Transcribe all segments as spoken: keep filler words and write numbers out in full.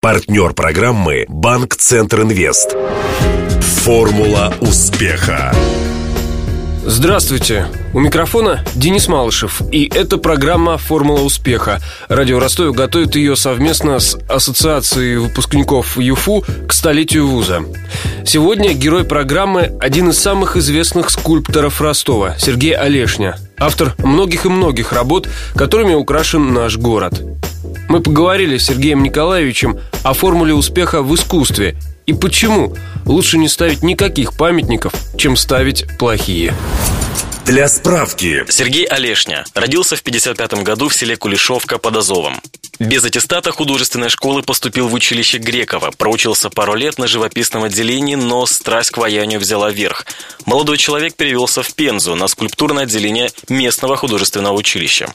Партнер программы «Банк Центр Инвест». Формула успеха. Здравствуйте. У микрофона Денис Малышев. И это программа «Формула успеха». Радио Ростов готовит ее совместно с Ассоциацией выпускников ЮФУ к столетию вуза. Сегодня герой программы – один из самых известных скульпторов Ростова – Сергей Олешня. Автор многих и многих работ, которыми украшен наш город. Мы поговорили с Сергеем Николаевичем о формуле успеха в искусстве и почему лучше не ставить никаких памятников, чем ставить плохие. Для справки. Сергей Олешня родился в пятьдесят пятом году в селе Кулешовка под Азовом. Без аттестата художественной школы поступил в училище Грекова, проучился пару лет на живописном отделении, но страсть к ваянию взяла верх. Молодой человек перевелся в Пензу на скульптурное отделение местного художественного училища.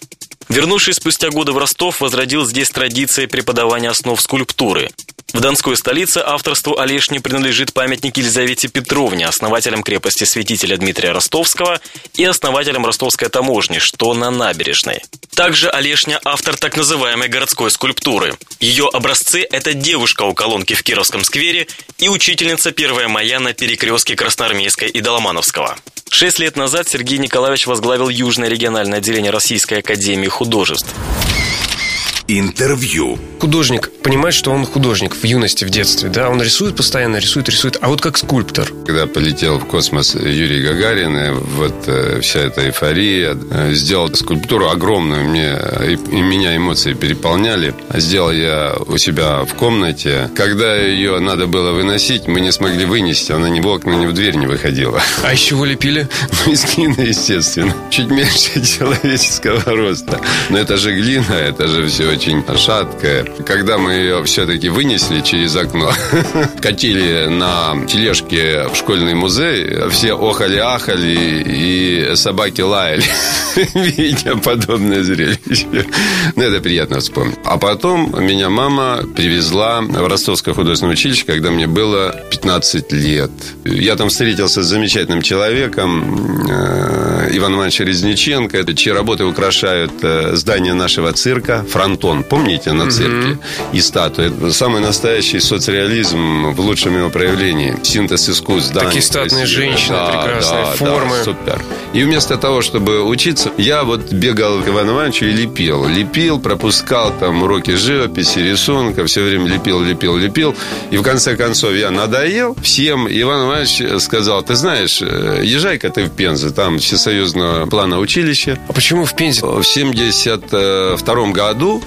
Вернувшись спустя годы в Ростов, возродил здесь традиции преподавания основ скульптуры. В Донской столице авторству Олешни принадлежит памятник Елизавете Петровне, основателям крепости Святителя Дмитрия Ростовского и основателям Ростовской таможни, что на набережной. Также Олешня – автор так называемой городской скульптуры. Ее образцы – это девушка у колонки в Кировском сквере и учительница первого мая на перекрестке Красноармейской и Доломановского. Шесть лет назад Сергей Николаевич возглавил Южное региональное отделение Российской академии художеств. Интервью. Художник понимает, что он художник в юности, в детстве, да, он рисует постоянно, рисует, рисует, а вот как скульптор. Когда полетел в космос Юрий Гагарин, вот вся эта эйфория, сделал скульптуру огромную, мне, и меня эмоции переполняли. Сделал я у себя в комнате. Когда ее надо было выносить, мы не смогли вынести, она ни в окна, ни в дверь не выходила. А из чего лепили? Ну, из глины, естественно. Чуть меньше человеческого роста. Но это же глина, это же все очень шаткая. Когда мы ее все-таки вынесли через окно, катили на тележке в школьный музей, все охали-ахали и собаки лаяли, видя подобное зрелище. Ну, это приятно вспомнить. А потом меня мама привезла в Ростовское художественное училище, когда мне было пятнадцать лет. Я там встретился с замечательным человеком, Иван Иванович Резниченко, чьи работы украшают здание нашего цирка, фронтон, помните, на цирке, и статуи. Самый настоящий соцреализм в лучшем его проявлении. Синтез искусств зданий. Такие статные женщины, да, прекрасные, да, формы. Да, супер. И вместо того, чтобы учиться, я вот бегал к Ивану Ивановичу и лепил. Лепил, пропускал там уроки живописи, рисунка, все время лепил, лепил, лепил. И в конце концов я надоел всем. Иван Иванович сказал: ты знаешь, езжай-ка ты в Пензу, там всесоюзного плана училище. А почему в Пензе? В семьдесят втором году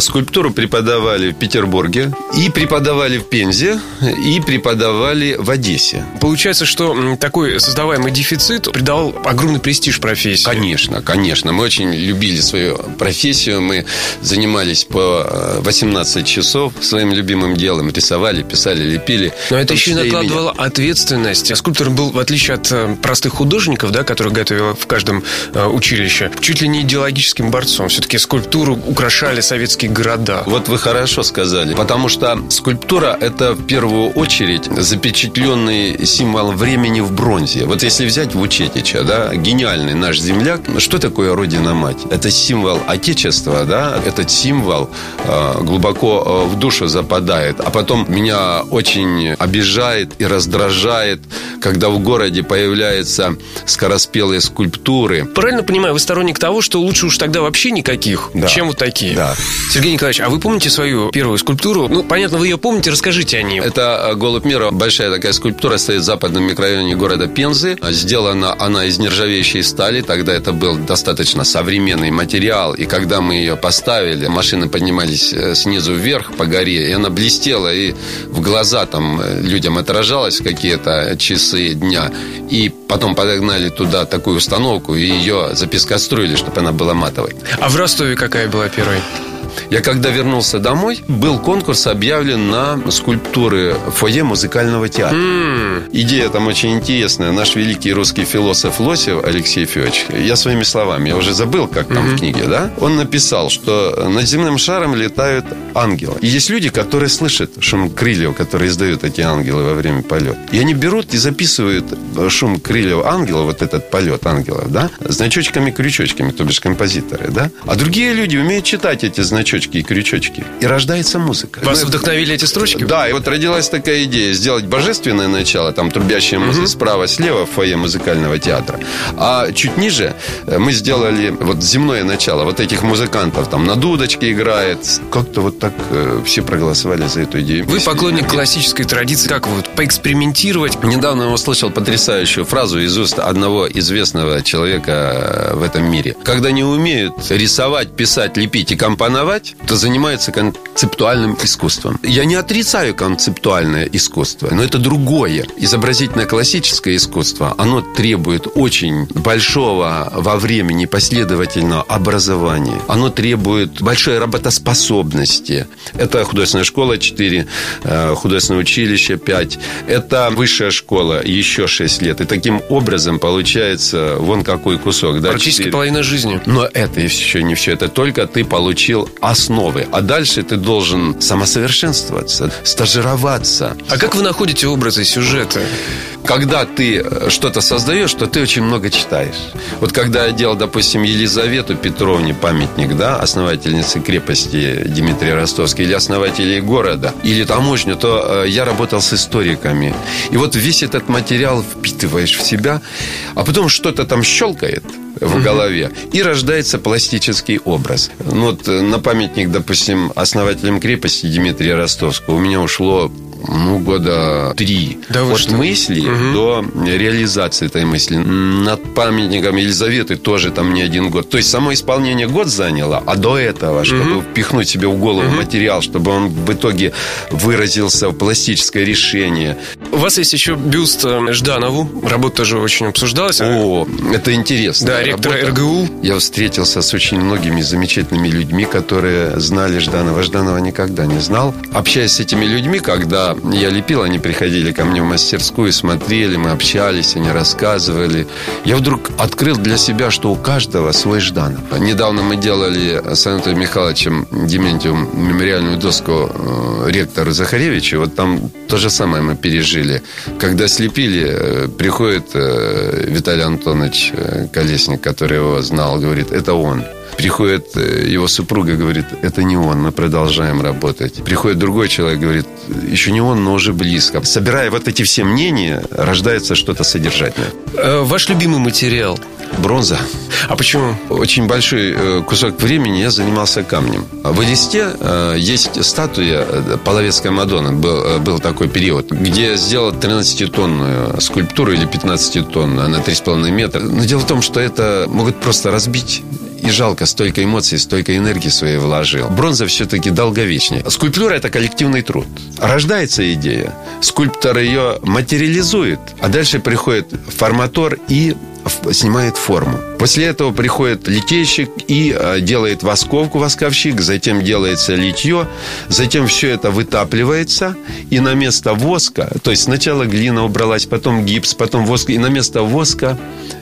скульптуру преподавали в Петербурге, и преподавали в Пензе, и преподавали в Одессе. Получается, что такой создаваемый дефицит придал огромный престиж профессии. Конечно, конечно. Мы очень любили свою профессию. Мы занимались по восемнадцать часов своим любимым делом. Рисовали, писали, лепили. Но это еще и накладывало ответственность. Скульптор был, в отличие от простых художников, да, которых готовила в каждом училище, чуть ли не идеологическим борцом. Все-таки скульптуру украшали советские города. Вот вы хорошо сказали. Потому что скульптура – это в первую очередь запечатленный символ времени в бронзе. Вот если взять Вучетича, да, гениальный наш земляк, что такое Родина-мать? Это символ Отечества, да? Этот символ э, глубоко в душу западает. А потом меня очень обижает и раздражает, когда в городе появляются скороспелые скульптуры. Правильно понимаю, вы сторонник того, что лучше уж тогда вообще никаких, да, чем вот такие. Да. Сергей Николаевич, а вы помните свою первую скульптуру? Ну, понятно, вы ее помните, расскажите о ней. Это «Голубь мира», большая такая скульптура, стоит в западном микрорайоне города Пензы. Сделана она из нержавеющей стали. Тогда это был достаточно современный материал. И когда мы ее поставили, машины поднимались снизу вверх по горе, и она блестела, и в глаза там людям отражалось какие-то часы дня. И потом подогнали туда такую установку, и ее запескоструили, чтобы она была матовой. А в Ростове какая была первой? Я когда вернулся домой, был конкурс объявлен на скульптуры фойе музыкального театра. Mm. Идея там очень интересная. Наш великий русский философ Лосев Алексей Фёдорович, я своими словами, я уже забыл, как там mm-hmm. в книге, да? Он написал, что над земным шаром летают ангелы. И есть люди, которые слышат шум крыльев, которые издают эти ангелы во время полета. И они берут и записывают шум крыльев ангелов, вот этот полет ангелов, да? Значочками-крючочками, то бишь композиторы, да? А другие люди умеют читать эти значки. крючочки и крючочки. И рождается музыка. Вас ну, вдохновили эти строчки? Да, и вот родилась такая идея. Сделать божественное начало, там трубящая музыка угу. справа-слева в фойе музыкального театра. А чуть ниже мы сделали вот земное начало. Вот этих музыкантов там на дудочке играет. Как-то вот так э, все проголосовали за эту идею. Вы поклонник классической традиции. Как вот поэкспериментировать? Недавно услышал потрясающую фразу из уст одного известного человека в этом мире. Когда не умеют рисовать, писать, лепить и компоновать, то занимаются концептуальным искусством. Я не отрицаю концептуальное искусство, но это другое. Изобразительно-классическое искусство, оно требует очень большого во времени последовательного образования. Оно требует большой работоспособности. Это художественная школа четыре, художественное училище пять, это высшая школа еще шесть лет. И таким образом получается вон какой кусок. Да, практически четыре. Половина жизни. Но это еще не все. Это только ты получил основы. А дальше ты должен самосовершенствоваться, стажироваться. А как вы находите образы, сюжеты? Когда ты что-то создаешь, то ты очень много читаешь. Вот когда я делал, допустим, Елизавету Петровне памятник, да, основательницы крепости Дмитрия Ростовского, или основателей города, или таможню, то я работал с историками. И вот весь этот материал впитываешь в себя, а потом что-то там щелкает в голове, и рождается пластический образ. Ну, вот на памятник, допустим, основателям крепости Дмитрия Ростовского у меня ушло Ну, года три да от что? мысли угу. до реализации этой мысли. Над памятником Елизаветы тоже там не один год. То есть само исполнение год заняло, а до этого, чтобы угу. впихнуть себе в голову угу. материал, чтобы он в итоге выразился в пластическое решение. У вас есть еще бюст Жданову. Работа тоже очень обсуждалась. О, это интересно. Да, ректор эр гэ у. Я встретился с очень многими замечательными людьми, которые знали Жданова. Жданова никогда не знал. Общаясь с этими людьми, когда я лепил, они приходили ко мне в мастерскую, смотрели, мы общались, они рассказывали. Я вдруг открыл для себя, что у каждого свой Жданов. Недавно мы делали с Антоном Михайловичем Дементьевым мемориальную доску ректору Захаревичу. Вот там то же самое мы пережили. Когда слепили, приходит Виталий Антонович Колесник, который его знал, говорит, это он. Приходит его супруга, говорит, это не он, мы продолжаем работать. Приходит другой человек, говорит, еще не он, но уже близко. Собирая вот эти все мнения, рождается что-то содержательное. Ваш любимый материал? Бронза. А почему? Очень большой кусок времени я занимался камнем. В Элисте есть статуя Половецкая Мадонна. Был, был такой период, где я сделал тринадцатитонную скульптуру или пятнадцатитонную. Она три с половиной метра. Но дело в том, что это могут просто разбить. И жалко, столько эмоций, столько энергии своей вложил. Бронза все-таки долговечнее. Скульптура – это коллективный труд. Рождается идея, скульптор ее материализует, а дальше приходит форматор и снимает форму. После этого приходит литейщик и делает восковку, восковщик, затем делается литье, затем все это вытапливается, и на место воска, то есть сначала глина убралась, потом гипс, потом воск, и на место воска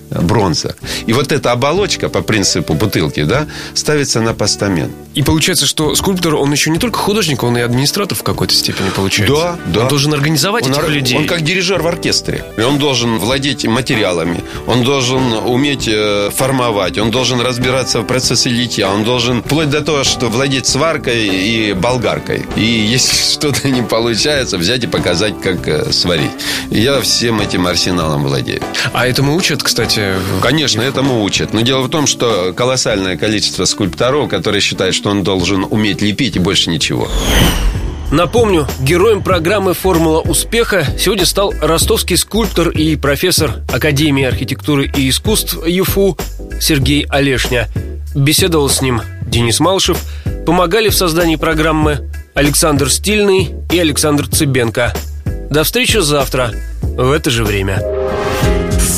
бронза. И вот эта оболочка по принципу бутылки, да, ставится на постамент. И получается, что скульптор, он еще не только художник, он и администратор в какой-то степени получается. Да, да. Он должен организовать он, этих он, людей. Он как дирижер в оркестре. И он должен владеть материалами, он должен уметь формовать, он должен разбираться в процессе литья, он должен вплоть до того, что владеть сваркой и болгаркой. И если что-то не получается, взять и показать, как сварить. Я всем этим арсеналом владею. А этому учат, кстати? Конечно, этому учат. Но дело в том, что колоссальное количество скульпторов, которые считают, что он должен уметь лепить и больше ничего. Напомню, героем программы «Формула успеха» сегодня стал ростовский скульптор и профессор Академии архитектуры и искусств ЮФУ Сергей Олешня. Беседовал с ним Денис Малышев. Помогали в создании программы Александр Стильный и Александр Цыбенко. До встречи завтра в это же время.